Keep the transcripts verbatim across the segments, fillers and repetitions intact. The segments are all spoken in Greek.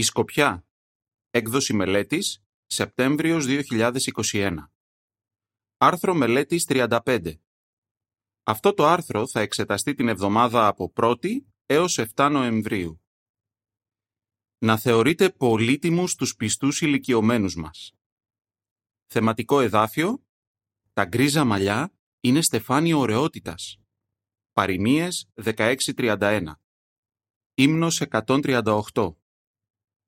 Η Σκοπιά. Έκδοση μελέτης Σεπτέμβριος δύο χιλιάδες είκοσι ένα. Άρθρο μελέτης τριάντα πέντε. Αυτό το άρθρο θα εξεταστεί την εβδομάδα από πρώτη έως επτά Νοεμβρίου. Να θεωρείτε πολύτιμους τους πιστούς ηλικιωμένους μας. Θεματικό εδάφιο. Τα γκρίζα μαλλιά είναι στεφάνι ωραιότητας. Παροιμίες δεκαέξι τριάντα ένα. Ύμνος εκατόν τριάντα οκτώ.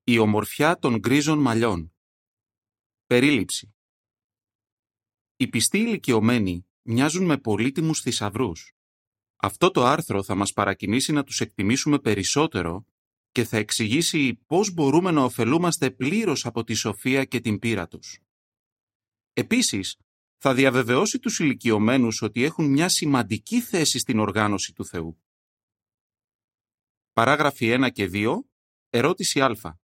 Η ομορφιά των γκρίζων μαλλιών. Περίληψη. Οι πιστοί ηλικιωμένοι μοιάζουν με πολύτιμους θησαυρούς. Αυτό το άρθρο θα μας παρακινήσει να τους εκτιμήσουμε περισσότερο και θα εξηγήσει πώς μπορούμε να ωφελούμαστε πλήρως από τη σοφία και την πείρα τους. Επίσης, θα διαβεβαιώσει τους ηλικιωμένους ότι έχουν μια σημαντική θέση στην οργάνωση του Θεού. Παράγραφοι ένα και δύο. Ερώτηση Α.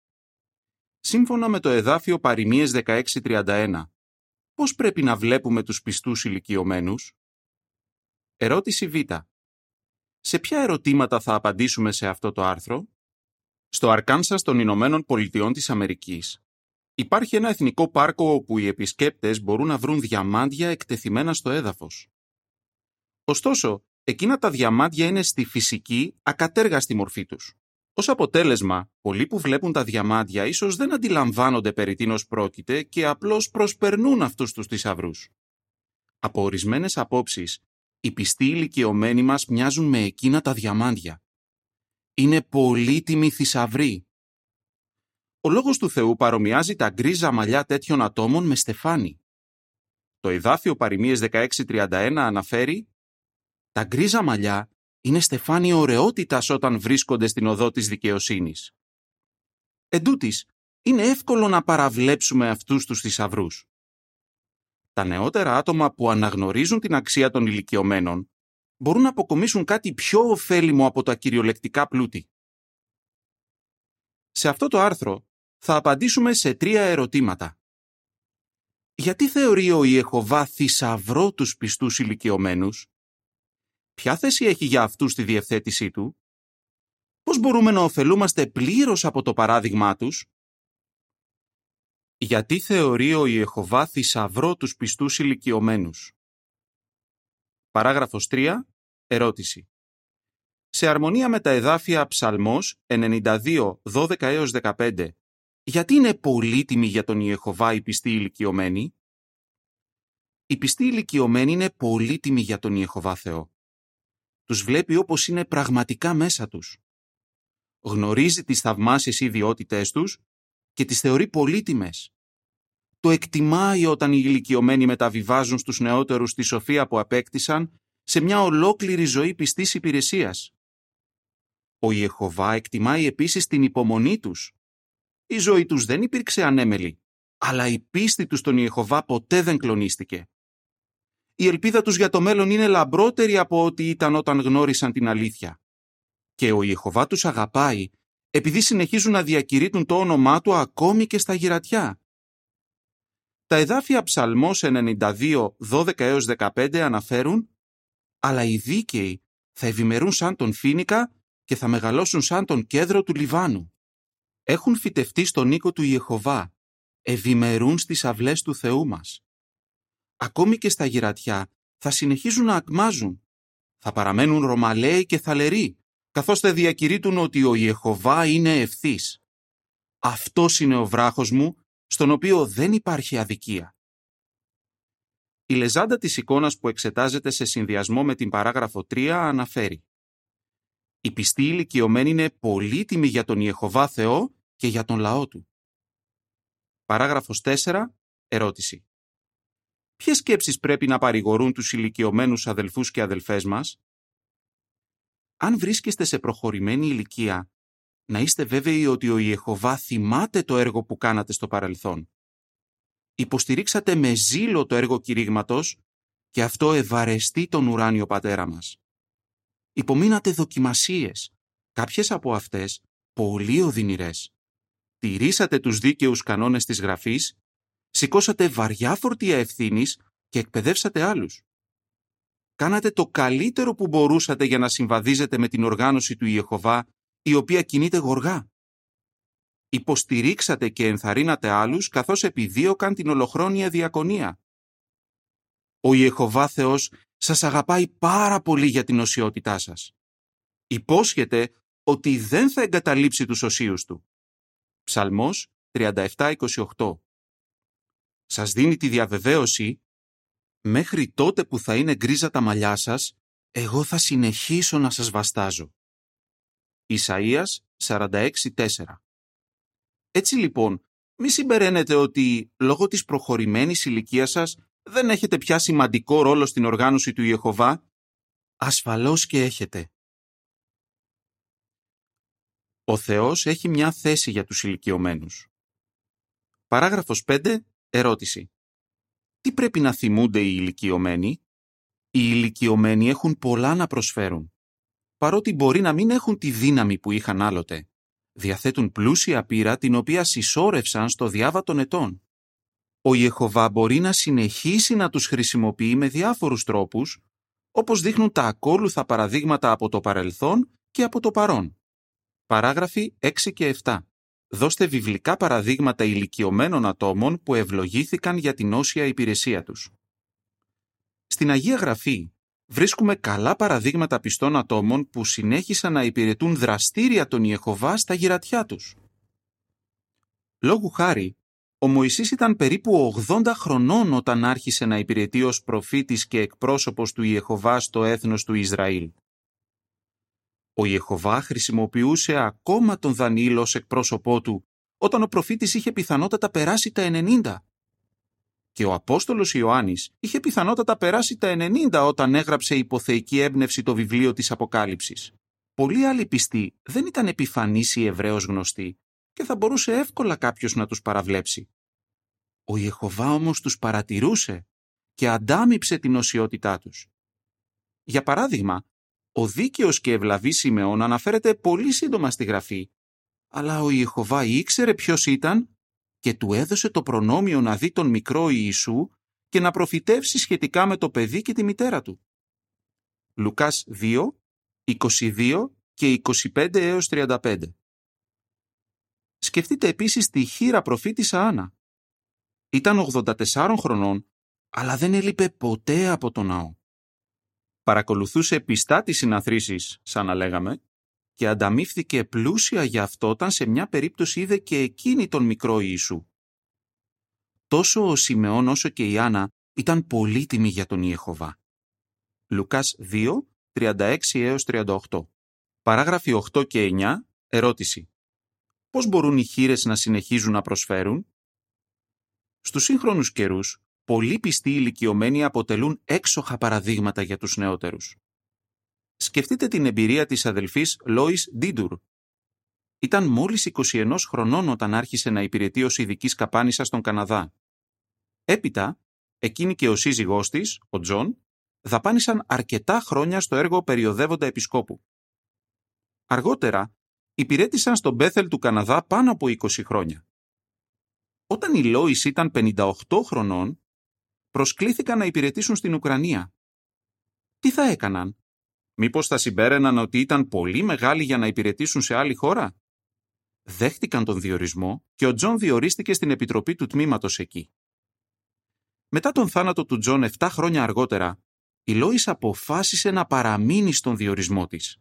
Σύμφωνα με το εδάφιο Παροιμίες δεκαέξι τριάντα ένα, πώς πρέπει να βλέπουμε τους πιστούς ηλικιωμένους? Ερώτηση Β. Σε ποια ερωτήματα θα απαντήσουμε σε αυτό το άρθρο? Στο Αρκάνσας των Ηνωμένων Πολιτειών της Αμερικής υπάρχει ένα εθνικό πάρκο όπου οι επισκέπτες μπορούν να βρουν διαμάντια εκτεθειμένα στο έδαφος. Ωστόσο, εκείνα τα διαμάντια είναι στη φυσική, ακατέργαστη μορφή τους. Ως αποτέλεσμα, πολλοί που βλέπουν τα διαμάντια ίσως δεν αντιλαμβάνονται περί τίνος πρόκειται και απλώς προσπερνούν αυτούς τους θησαυρούς. Από ορισμένες απόψεις, οι πιστοί ηλικιωμένοι μας μοιάζουν με εκείνα τα διαμάντια. Είναι πολύτιμοι θησαυροί. Ο λόγος του Θεού παρομοιάζει τα γκρίζα μαλλιά τέτοιων ατόμων με στεφάνι. Το εδάφιο Παροιμίες δεκαέξι τριάντα ένα αναφέρει «Τα γκρίζα μαλλιά είναι στεφάνι ωραιότητας όταν βρίσκονται στην οδό της δικαιοσύνης». Εντούτοις, είναι εύκολο να παραβλέψουμε αυτούς τους θησαυρούς. Τα νεότερα άτομα που αναγνωρίζουν την αξία των ηλικιωμένων μπορούν να αποκομίσουν κάτι πιο ωφέλιμο από τα κυριολεκτικά πλούτη. Σε αυτό το άρθρο θα απαντήσουμε σε τρία ερωτήματα. Γιατί θεωρεί ο Ιεχωβά θησαυρό τους πιστούς ηλικιωμένους? Ποια θέση έχει για αυτούς στη διευθέτησή του? Πώς μπορούμε να ωφελούμαστε πλήρως από το παράδειγμά τους? Γιατί θεωρεί ο Ιεχωβά θησαυρό τους πιστούς ηλικιωμένους? Παράγραφος τρία. Ερώτηση. Σε αρμονία με τα εδάφια Ψαλμός ενενήντα δύο δώδεκα έως δεκαπέντε, γιατί είναι πολύτιμη για τον Ιεχωβά η πιστή ηλικιωμένη? Η πιστή ηλικιωμένη είναι πολύτιμη για τον Ιεχωβά Θεό. Τους βλέπει όπως είναι πραγματικά μέσα τους. Γνωρίζει τις θαυμάσιες ιδιότητές τους και τις θεωρεί πολύτιμες. Το εκτιμάει όταν οι ηλικιωμένοι μεταβιβάζουν στους νεότερους τη σοφία που απέκτησαν σε μια ολόκληρη ζωή πιστής υπηρεσίας. Ο Ιεχωβά εκτιμάει επίσης την υπομονή τους. Η ζωή τους δεν υπήρξε ανέμελη, αλλά η πίστη τους στον Ιεχωβά ποτέ δεν κλονίστηκε. Η ελπίδα τους για το μέλλον είναι λαμπρότερη από ό,τι ήταν όταν γνώρισαν την αλήθεια. Και ο Ιεχωβά τους αγαπάει, επειδή συνεχίζουν να διακηρύττουν το όνομά του ακόμη και στα γυρατιά. Τα εδάφια Ψαλμός ενενήντα δύο δώδεκα έως δεκαπέντε αναφέρουν «Αλλά οι δίκαιοι θα ευημερούν σαν τον φοίνικα και θα μεγαλώσουν σαν τον κέδρο του Λιβάνου. Έχουν φυτευτεί στον οίκο του Ιεχωβά, ευημερούν στις αυλές του Θεού μας. Ακόμη και στα γυρατιά θα συνεχίζουν να ακμάζουν. Θα παραμένουν ρωμαλαίοι και θαλεροί, καθώς θα διακηρύττουν ότι ο Ιεχωβά είναι ευθύς. Αυτός είναι ο βράχος μου, στον οποίο δεν υπάρχει αδικία». Η λεζάντα της εικόνας που εξετάζεται σε συνδυασμό με την παράγραφο τρία αναφέρει «Η πιστή ηλικιωμένη είναι πολύτιμη για τον Ιεχωβά Θεό και για τον λαό του». Παράγραφος τέσσερα. Ερώτηση. Ποιες σκέψεις πρέπει να παρηγορούν τους ηλικιωμένους αδελφούς και αδελφές μας? Αν βρίσκεστε σε προχωρημένη ηλικία, να είστε βέβαιοι ότι ο Ιεχωβά θυμάται το έργο που κάνατε στο παρελθόν. Υποστηρίξατε με ζήλο το έργο κηρύγματος και αυτό ευαρεστεί τον ουράνιο πατέρα μας. Υπομείνατε δοκιμασίες, κάποιες από αυτές πολύ οδυνηρές. Τηρήσατε τους δίκαιους κανόνες της Γραφής, σηκώσατε βαριά φορτία ευθύνης και εκπαιδεύσατε άλλους. Κάνατε το καλύτερο που μπορούσατε για να συμβαδίζετε με την οργάνωση του Ιεχωβά, η οποία κινείται γοργά. υποστηρίξατε και ενθαρρύνατε άλλους καθώς επιδίωκαν την ολοχρόνια διακονία. Ο Ιεχωβά Θεός σας αγαπάει πάρα πολύ για την οσιότητά σας. Υπόσχεται ότι δεν θα εγκαταλείψει τους οσίους του. Ψαλμός τριάντα επτά είκοσι οκτώ. Σας δίνει τη διαβεβαίωση «Μέχρι τότε που θα είναι γκρίζα τα μαλλιά σας, εγώ θα συνεχίσω να σας βαστάζω». Ισαΐας σαράντα έξι τέσσερα. Έτσι λοιπόν, μη συμπεραίνετε ότι λόγω της προχωρημένης ηλικίας σας δεν έχετε πια σημαντικό ρόλο στην οργάνωση του Ιεχωβά. Ασφαλώς και έχετε. Ο Θεός έχει μια θέση για τους ηλικιωμένους. Παράγραφος πέντε. Ερώτηση. Τι πρέπει να θυμούνται οι ηλικιωμένοι? Οι ηλικιωμένοι έχουν πολλά να προσφέρουν. Παρότι μπορεί να μην έχουν τη δύναμη που είχαν άλλοτε, διαθέτουν πλούσια πείρα την οποία συσσόρευσαν στο διάβα των ετών. Ο Ιεχωβά μπορεί να συνεχίσει να τους χρησιμοποιεί με διάφορους τρόπους, όπως δείχνουν τα ακόλουθα παραδείγματα από το παρελθόν και από το παρόν. Παράγραφοι έξι και επτά. Δώστε βιβλικά παραδείγματα ηλικιωμένων ατόμων που ευλογήθηκαν για την όσια υπηρεσία τους. Στην Αγία Γραφή βρίσκουμε καλά παραδείγματα πιστών ατόμων που συνέχισαν να υπηρετούν δραστήρια τον Ιεχωβά στα γυρατιά τους. Λόγου χάρη, ο Μωυσής ήταν περίπου ογδόντα χρονών όταν άρχισε να υπηρετεί ως προφήτης και εκπρόσωπος του Ιεχωβά στο έθνος του Ισραήλ. Ο Ιεχωβά χρησιμοποιούσε ακόμα τον Δανιήλ ως εκπρόσωπό του, όταν ο προφήτης είχε πιθανότατα περάσει τα ενενήντα. Και ο Απόστολος Ιωάννης είχε πιθανότατα περάσει τα ενενήντα όταν έγραψε υποθεϊκή έμπνευση το βιβλίο της Αποκάλυψης. Πολλοί άλλοι πιστοί δεν ήταν επιφανείς ή ευρέως γνωστοί και θα μπορούσε εύκολα κάποιος να τους παραβλέψει. Ο Ιεχωβά όμως τους παρατηρούσε και αντάμιψε την οσιότητά τους. Για παράδειγμα, ο δίκαιος και ευλαβής Σιμεών αναφέρεται πολύ σύντομα στη Γραφή, αλλά ο Ιεχωβά ήξερε ποιος ήταν και του έδωσε το προνόμιο να δει τον μικρό Ιησού και να προφητεύσει σχετικά με το παιδί και τη μητέρα του. Λουκάς δύο, είκοσι δύο και είκοσι πέντε έως τριάντα πέντε. Σκεφτείτε επίσης τη χήρα προφήτησα Άννα. Ήταν ογδόντα τεσσάρων χρονών, αλλά δεν έλειπε ποτέ από τον ναό. Παρακολουθούσε πιστά τις συναθρήσεις, σαν να λέγαμε, και ανταμείφθηκε πλούσια γι' αυτό όταν σε μια περίπτωση είδε και εκείνη τον μικρό Ιησού. Τόσο ο Σιμεών όσο και η Άννα ήταν πολύτιμοι για τον Ιεχωβά. Λουκάς δύο, τριάντα έξι έως τριάντα οκτώ. Παράγραφοι οκτώ και εννιά. Ερώτηση. Πώς μπορούν οι χήρες να συνεχίζουν να προσφέρουν? Στους σύγχρονους καιρούς, πολλοί πιστοί ηλικιωμένοι αποτελούν έξοχα παραδείγματα για τους νεότερους. Σκεφτείτε την εμπειρία της αδελφής Λόις Ντίντουρ. Ήταν μόλις είκοσι ένα χρονών όταν άρχισε να υπηρετεί ως ειδικής καπάνισσα στον Καναδά. Έπειτα, εκείνη και ο σύζυγός της, ο Τζον, δαπάνησαν αρκετά χρόνια στο έργο περιοδεύοντα επισκόπου. Αργότερα, υπηρέτησαν στον Μπέθελ του Καναδά πάνω από είκοσι χρόνια. Όταν η Λόις ήταν πενήντα οκτώ χρονών, προσκλήθηκαν να υπηρετήσουν στην Ουκρανία. Τι θα έκαναν? Μήπως θα συμπέραιναν ότι ήταν πολύ μεγάλοι για να υπηρετήσουν σε άλλη χώρα? Δέχτηκαν τον διορισμό και ο Τζον διορίστηκε στην επιτροπή του τμήματος εκεί. Μετά τον θάνατο του Τζον επτά χρόνια αργότερα, η Λόις αποφάσισε να παραμείνει στον διορισμό της.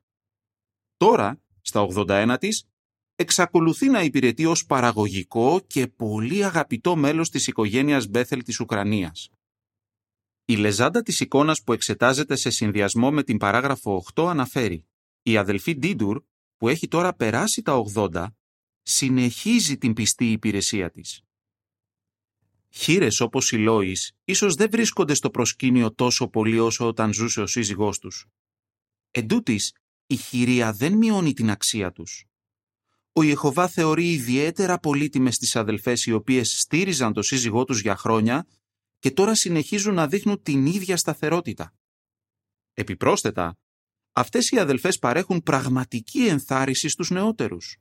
Τώρα, στα ογδόντα ένα της, εξακολουθεί να υπηρετεί ως παραγωγικό και πολύ αγαπητό μέλος της οικογένειας Μπέθελ της Ουκρανίας. Η λεζάντα της εικόνας που εξετάζεται σε συνδυασμό με την παράγραφο οκτώ αναφέρει «Η αδελφή Ντίντουρ, που έχει τώρα περάσει τα ογδόντα, συνεχίζει την πιστή υπηρεσία της». Χήρες όπως η Λόις ίσως δεν βρίσκονται στο προσκήνιο τόσο πολύ όσο όταν ζούσε ο σύζυγός τους. Εν τούτης, η χειρία δεν μειώνει την αξία τους. Ο Ιεχωβά θεωρεί ιδιαίτερα πολύτιμες τις αδελφές οι οποίες στήριζαν τον σύζυγό τους για χρόνια και τώρα συνεχίζουν να δείχνουν την ίδια σταθερότητα. Επιπρόσθετα, αυτές οι αδελφές παρέχουν πραγματική ενθάρρυνση στους νεότερους.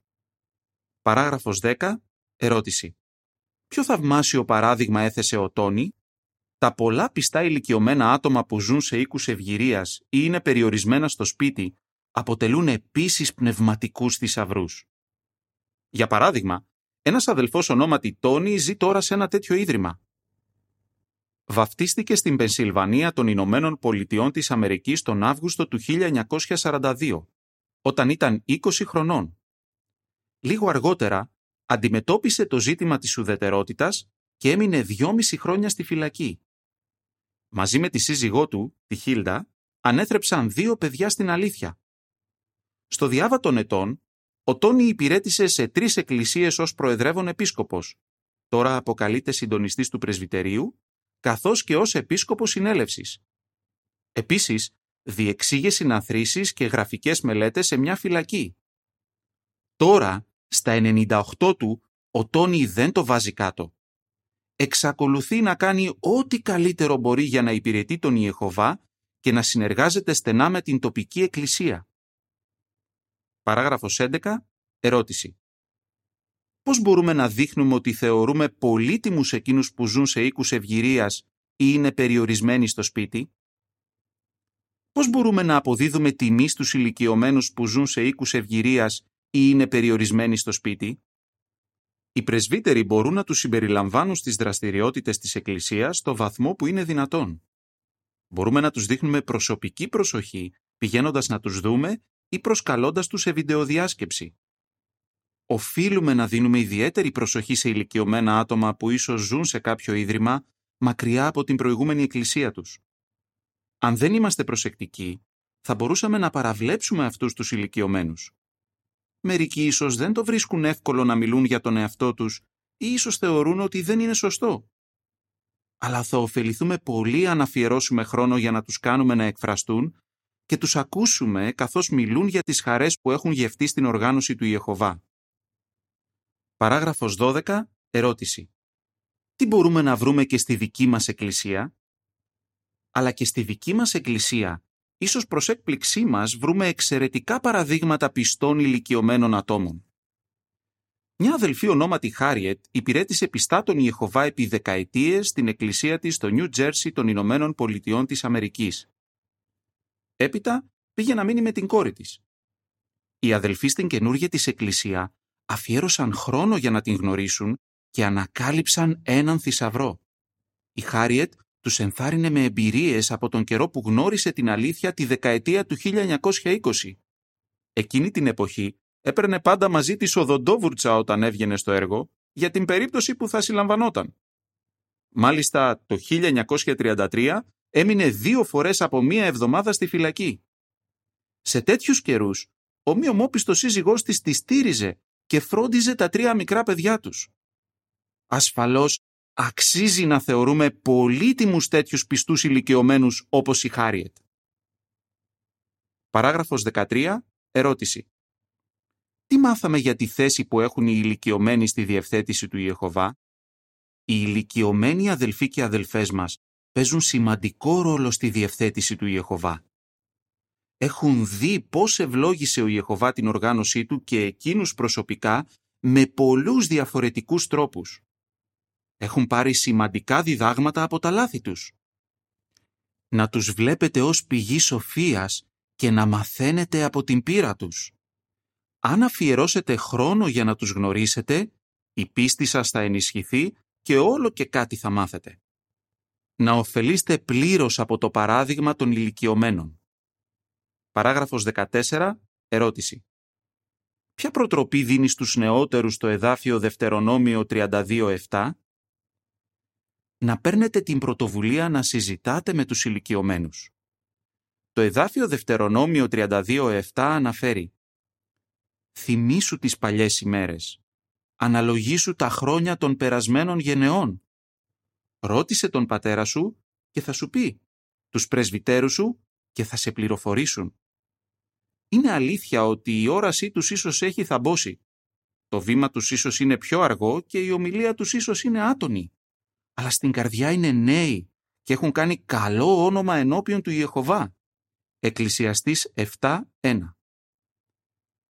Παράγραφος δέκα. Ερώτηση. Ποιο θαυμάσιο παράδειγμα έθεσε ο Τόνι? Τα πολλά πιστά ηλικιωμένα άτομα που ζουν σε οίκους ευγυρίας ή είναι περιορισμένα στο σπίτι αποτελούν επίσης πνευματικούς θησαυρούς. Για παράδειγμα, Ένας αδελφός ονόματι Τόνι ζει τώρα σε ένα τέτοιο ίδρυμα. Βαφτίστηκε στην Πενσιλβανία των Ηνωμένων Πολιτειών της Αμερικής τον Αύγουστο του χίλια εννιακόσια σαράντα δύο, όταν ήταν είκοσι χρονών. Λίγο αργότερα, αντιμετώπισε το ζήτημα της ουδετερότητας και έμεινε δυόμιση χρόνια στη φυλακή. Μαζί με τη σύζυγό του, τη Χίλντα, ανέθρεψαν δύο παιδιά στην αλήθεια. Στο διάβα των ετών, ο Τόνι υπηρέτησε σε τρεις εκκλησίες ως προεδρεύων επίσκοπος, τώρα αποκαλείται συντονιστής του πρεσβυτερίου, καθώς και ως επίσκοπος συνέλευσης. Επίσης, διεξήγε συναθρήσεις και γραφικές μελέτες σε μια φυλακή. Τώρα, στα ενενήντα οκτώ του, ο Τόνι δεν το βάζει κάτω. Εξακολουθεί να κάνει ό,τι καλύτερο μπορεί για να υπηρετεί τον Ιεχωβά και να συνεργάζεται στενά με την τοπική εκκλησία. Παράγραφος έντεκα. Ερώτηση. Πώς μπορούμε να δείχνουμε ότι θεωρούμε πολύτιμους εκείνους που ζουν σε οίκους ευγυρίας ή είναι περιορισμένοι στο σπίτι? Πώς μπορούμε να αποδίδουμε τιμή στους ηλικιωμένους που ζουν σε οίκους ευγυρίας ή είναι περιορισμένοι στο σπίτι? Οι πρεσβύτεροι μπορούν να τους συμπεριλαμβάνουν στις δραστηριότητες της Εκκλησίας στο βαθμό που είναι δυνατόν. Μπορούμε να τους δείχνουμε προσωπική προσοχή πηγαίνοντας να τους δούμε ή προσκαλώντας τους σε βιντεοδιάσκεψη. Οφείλουμε να δίνουμε ιδιαίτερη προσοχή σε ηλικιωμένα άτομα που ίσως ζουν σε κάποιο ίδρυμα μακριά από την προηγούμενη εκκλησία τους. Αν δεν είμαστε προσεκτικοί, θα μπορούσαμε να παραβλέψουμε αυτούς τους ηλικιωμένους. Μερικοί ίσως δεν το βρίσκουν εύκολο να μιλούν για τον εαυτό τους ή ίσως θεωρούν ότι δεν είναι σωστό. Αλλά θα ωφεληθούμε πολύ αν αφιερώσουμε χρόνο για να τους κάνουμε να εκφραστούν και τους ακούσουμε καθώς μιλούν για τις χαρές που έχουν γευτεί στην οργάνωση του Ιεχωβά. Παράγραφος δώδεκα. Ερώτηση. Τι μπορούμε να βρούμε και στη δική μας εκκλησία? Αλλά και στη δική μας εκκλησία, ίσως προς έκπληξή μας, βρούμε εξαιρετικά παραδείγματα πιστών ηλικιωμένων ατόμων. Μια αδελφή ονόματι Χάριετ υπηρέτησε πιστά τον Ιεχωβά επί δεκαετίες στην εκκλησία της στο Νιου Τζέρσι των Ηνωμένων Πολιτειών της Αμερικής. Έπειτα πήγε να μείνει με την κόρη της. Οι αδελφοί στην καινούργια της εκκλησία αφιέρωσαν χρόνο για να την γνωρίσουν και ανακάλυψαν έναν θησαυρό. Η Χάριετ τους ενθάρρυνε με εμπειρίες από τον καιρό που γνώρισε την αλήθεια τη δεκαετία του χίλια εννιακόσια είκοσι. Εκείνη την εποχή έπαιρνε πάντα μαζί της οδοντόβουρτσα όταν έβγαινε στο έργο για την περίπτωση που θα συλλαμβανόταν. Μάλιστα το χίλια εννιακόσια τριάντα τρία έμεινε δύο φορές από μία εβδομάδα στη φυλακή. Σε τέτοιους καιρούς, ο μη ομόπιστος σύζυγός της τη στήριζε και φρόντιζε τα τρία μικρά παιδιά τους. Ασφαλώς, αξίζει να θεωρούμε πολύτιμους τέτοιους πιστούς ηλικιωμένους όπως η Χάριετ. Παράγραφος δεκατρία. Ερώτηση. Τι μάθαμε για τη θέση που έχουν οι ηλικιωμένοι στη διευθέτηση του Ιεχωβά? Οι ηλικιωμένοι αδελφοί και αδελφές μας παίζουν σημαντικό ρόλο στη διευθέτηση του Ιεχωβά. Έχουν δει πώς ευλόγησε ο Ιεχωβά την οργάνωσή του και εκείνους προσωπικά με πολλούς διαφορετικούς τρόπους. Έχουν πάρει σημαντικά διδάγματα από τα λάθη τους. Να τους βλέπετε ως πηγή σοφίας και να μαθαίνετε από την πείρα τους. Αν αφιερώσετε χρόνο για να τους γνωρίσετε, η πίστη σας θα ενισχυθεί και όλο και κάτι θα μάθετε. Να ωφελείστε πλήρως από το παράδειγμα των ηλικιωμένων. Παράγραφος δεκατέσσερα. Ερώτηση. Ποια προτροπή δίνει στους νεότερους το εδάφιο Δευτερονόμιο τριάντα δύο επτά? Να παίρνετε την πρωτοβουλία να συζητάτε με τους ηλικιωμένους. Το εδάφιο Δευτερονόμιο τριάντα δύο επτά αναφέρει: «Θυμήσου τις παλιές ημέρες. Αναλογήσου τα χρόνια των περασμένων γενεών. Ρώτησε τον πατέρα σου και θα σου πει, τους πρεσβυτέρους σου και θα σε πληροφορήσουν». Είναι αλήθεια ότι η όρασή τους ίσως έχει θαμπώσει. Το βήμα τους ίσως είναι πιο αργό και η ομιλία τους ίσως είναι άτονη. Αλλά στην καρδιά είναι νέοι και έχουν κάνει καλό όνομα ενώπιον του Ιεχωβά. Εκκλησιαστής επτά ένα.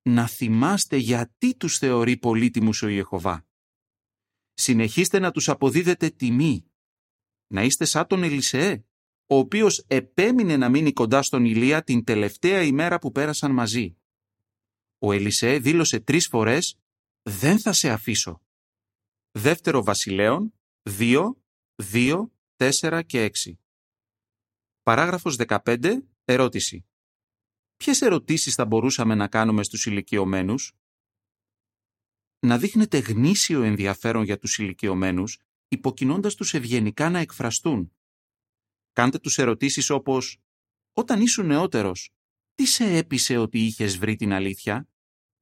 Να θυμάστε γιατί τους θεωρεί πολύτιμους ο Ιεχωβά. Συνεχίστε να τους αποδίδετε τιμή. Να είστε σαν τον Ελισεέ, ο οποίος επέμεινε να μείνει κοντά στον Ηλία την τελευταία ημέρα που πέρασαν μαζί. Ο Ελισεέ δήλωσε τρεις φορές «Δεν θα σε αφήσω, Δεύτερο Βασιλέον δύο, δύο, τέσσερα και έξι. Παράγραφος δεκαπέντε. Ερώτηση. Ποιες ερωτήσεις θα μπορούσαμε να κάνουμε στους ηλικιωμένους? Να δείχνετε γνήσιο ενδιαφέρον για τους ηλικιωμένους, υποκοινώντας τους ευγενικά να εκφραστούν. Κάντε τους ερωτήσεις όπως «Όταν ήσουν νεότερος, τι σε έπεισε ότι είχες βρει την αλήθεια?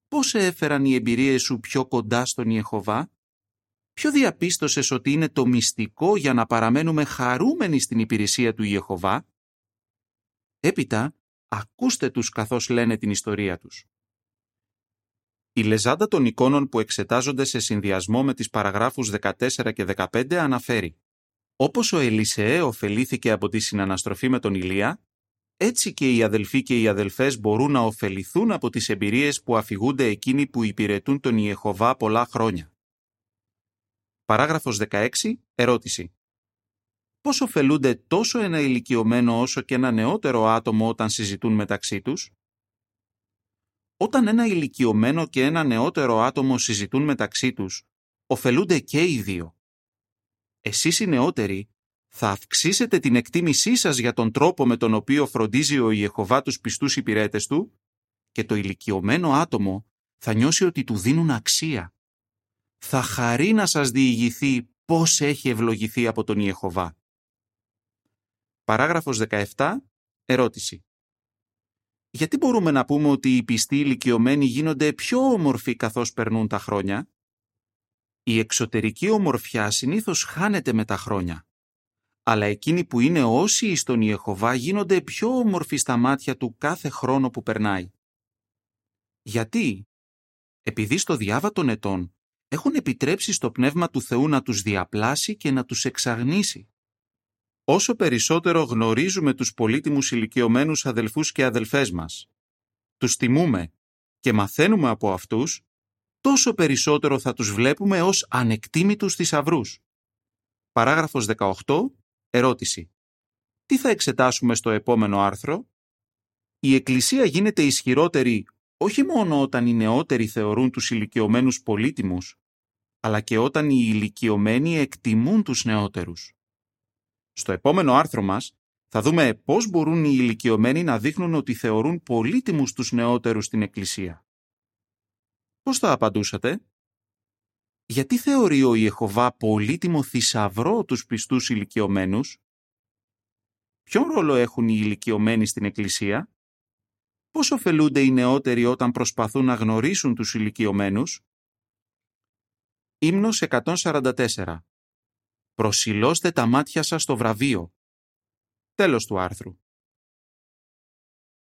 Πώς σε έφεραν οι εμπειρίες σου πιο κοντά στον Ιεχωβά? Ποιο διαπίστωσες ότι είναι το μυστικό για να παραμένουμε χαρούμενοι στην υπηρεσία του Ιεχωβά?» Έπειτα, ακούστε τους καθώς λένε την ιστορία τους. Η λεζάντα των εικόνων που εξετάζονται σε συνδυασμό με τις παραγράφους δεκατέσσερα και δεκαπέντε αναφέρει «Όπως ο Ελισεέ ωφελήθηκε από τη συναναστροφή με τον Ηλία, έτσι και οι αδελφοί και οι αδελφές μπορούν να ωφεληθούν από τις εμπειρίες που αφηγούνται εκείνοι που υπηρετούν τον Ιεχωβά πολλά χρόνια». Παράγραφος δεκαέξι. Ερώτηση. Πώς ωφελούνται τόσο ένα ηλικιωμένο όσο και ένα νεότερο άτομο όταν συζητούν μεταξύ τους? Όταν ένα ηλικιωμένο και ένα νεότερο άτομο συζητούν μεταξύ τους, ωφελούνται και οι δύο. Εσείς οι νεότεροι θα αυξήσετε την εκτίμησή σας για τον τρόπο με τον οποίο φροντίζει ο Ιεχωβά τους πιστούς υπηρέτες του και το ηλικιωμένο άτομο θα νιώσει ότι του δίνουν αξία. Θα χαρεί να σας διηγηθεί πώς έχει ευλογηθεί από τον Ιεχωβά. Παράγραφος δεκαεπτά. Ερώτηση. Γιατί μπορούμε να πούμε ότι οι πιστοί ηλικιωμένοι γίνονται πιο όμορφοι καθώς περνούν τα χρόνια? Η εξωτερική ομορφιά συνήθως χάνεται με τα χρόνια. Αλλά εκείνοι που είναι όσιοι στον Ιεχωβά γίνονται πιο όμορφοι στα μάτια του κάθε χρόνο που περνάει. Γιατί? Επειδή στο διάβα των ετών έχουν επιτρέψει στο Πνεύμα του Θεού να τους διαπλάσει και να τους εξαγνίσει. Όσο περισσότερο γνωρίζουμε τους πολύτιμους ηλικιωμένους αδελφούς και αδελφές μας, τους τιμούμε και μαθαίνουμε από αυτούς, τόσο περισσότερο θα τους βλέπουμε ως ανεκτήμητους θησαυρούς. Παράγραφος δεκαοκτώ. Ερώτηση. Τι θα εξετάσουμε στο επόμενο άρθρο? Η Εκκλησία γίνεται ισχυρότερη όχι μόνο όταν οι νεότεροι θεωρούν τους ηλικιωμένους πολύτιμους, αλλά και όταν οι ηλικιωμένοι εκτιμούν τους νεότερους. Στο επόμενο άρθρο μας θα δούμε πώς μπορούν οι ηλικιωμένοι να δείχνουν ότι θεωρούν πολύτιμους τους νεότερους στην Εκκλησία. Πώς θα απαντούσατε? Γιατί θεωρεί ο Ιεχωβά πολύτιμο θησαυρό τους πιστούς ηλικιωμένους? Ποιον ρόλο έχουν οι ηλικιωμένοι στην Εκκλησία? Πώς ωφελούνται οι νεότεροι όταν προσπαθούν να γνωρίσουν τους ηλικιωμένους? Ύμνος εκατόν σαράντα τέσσερα. Προσιλώστε τα μάτια σας στο βραβείο. Τέλος του άρθρου.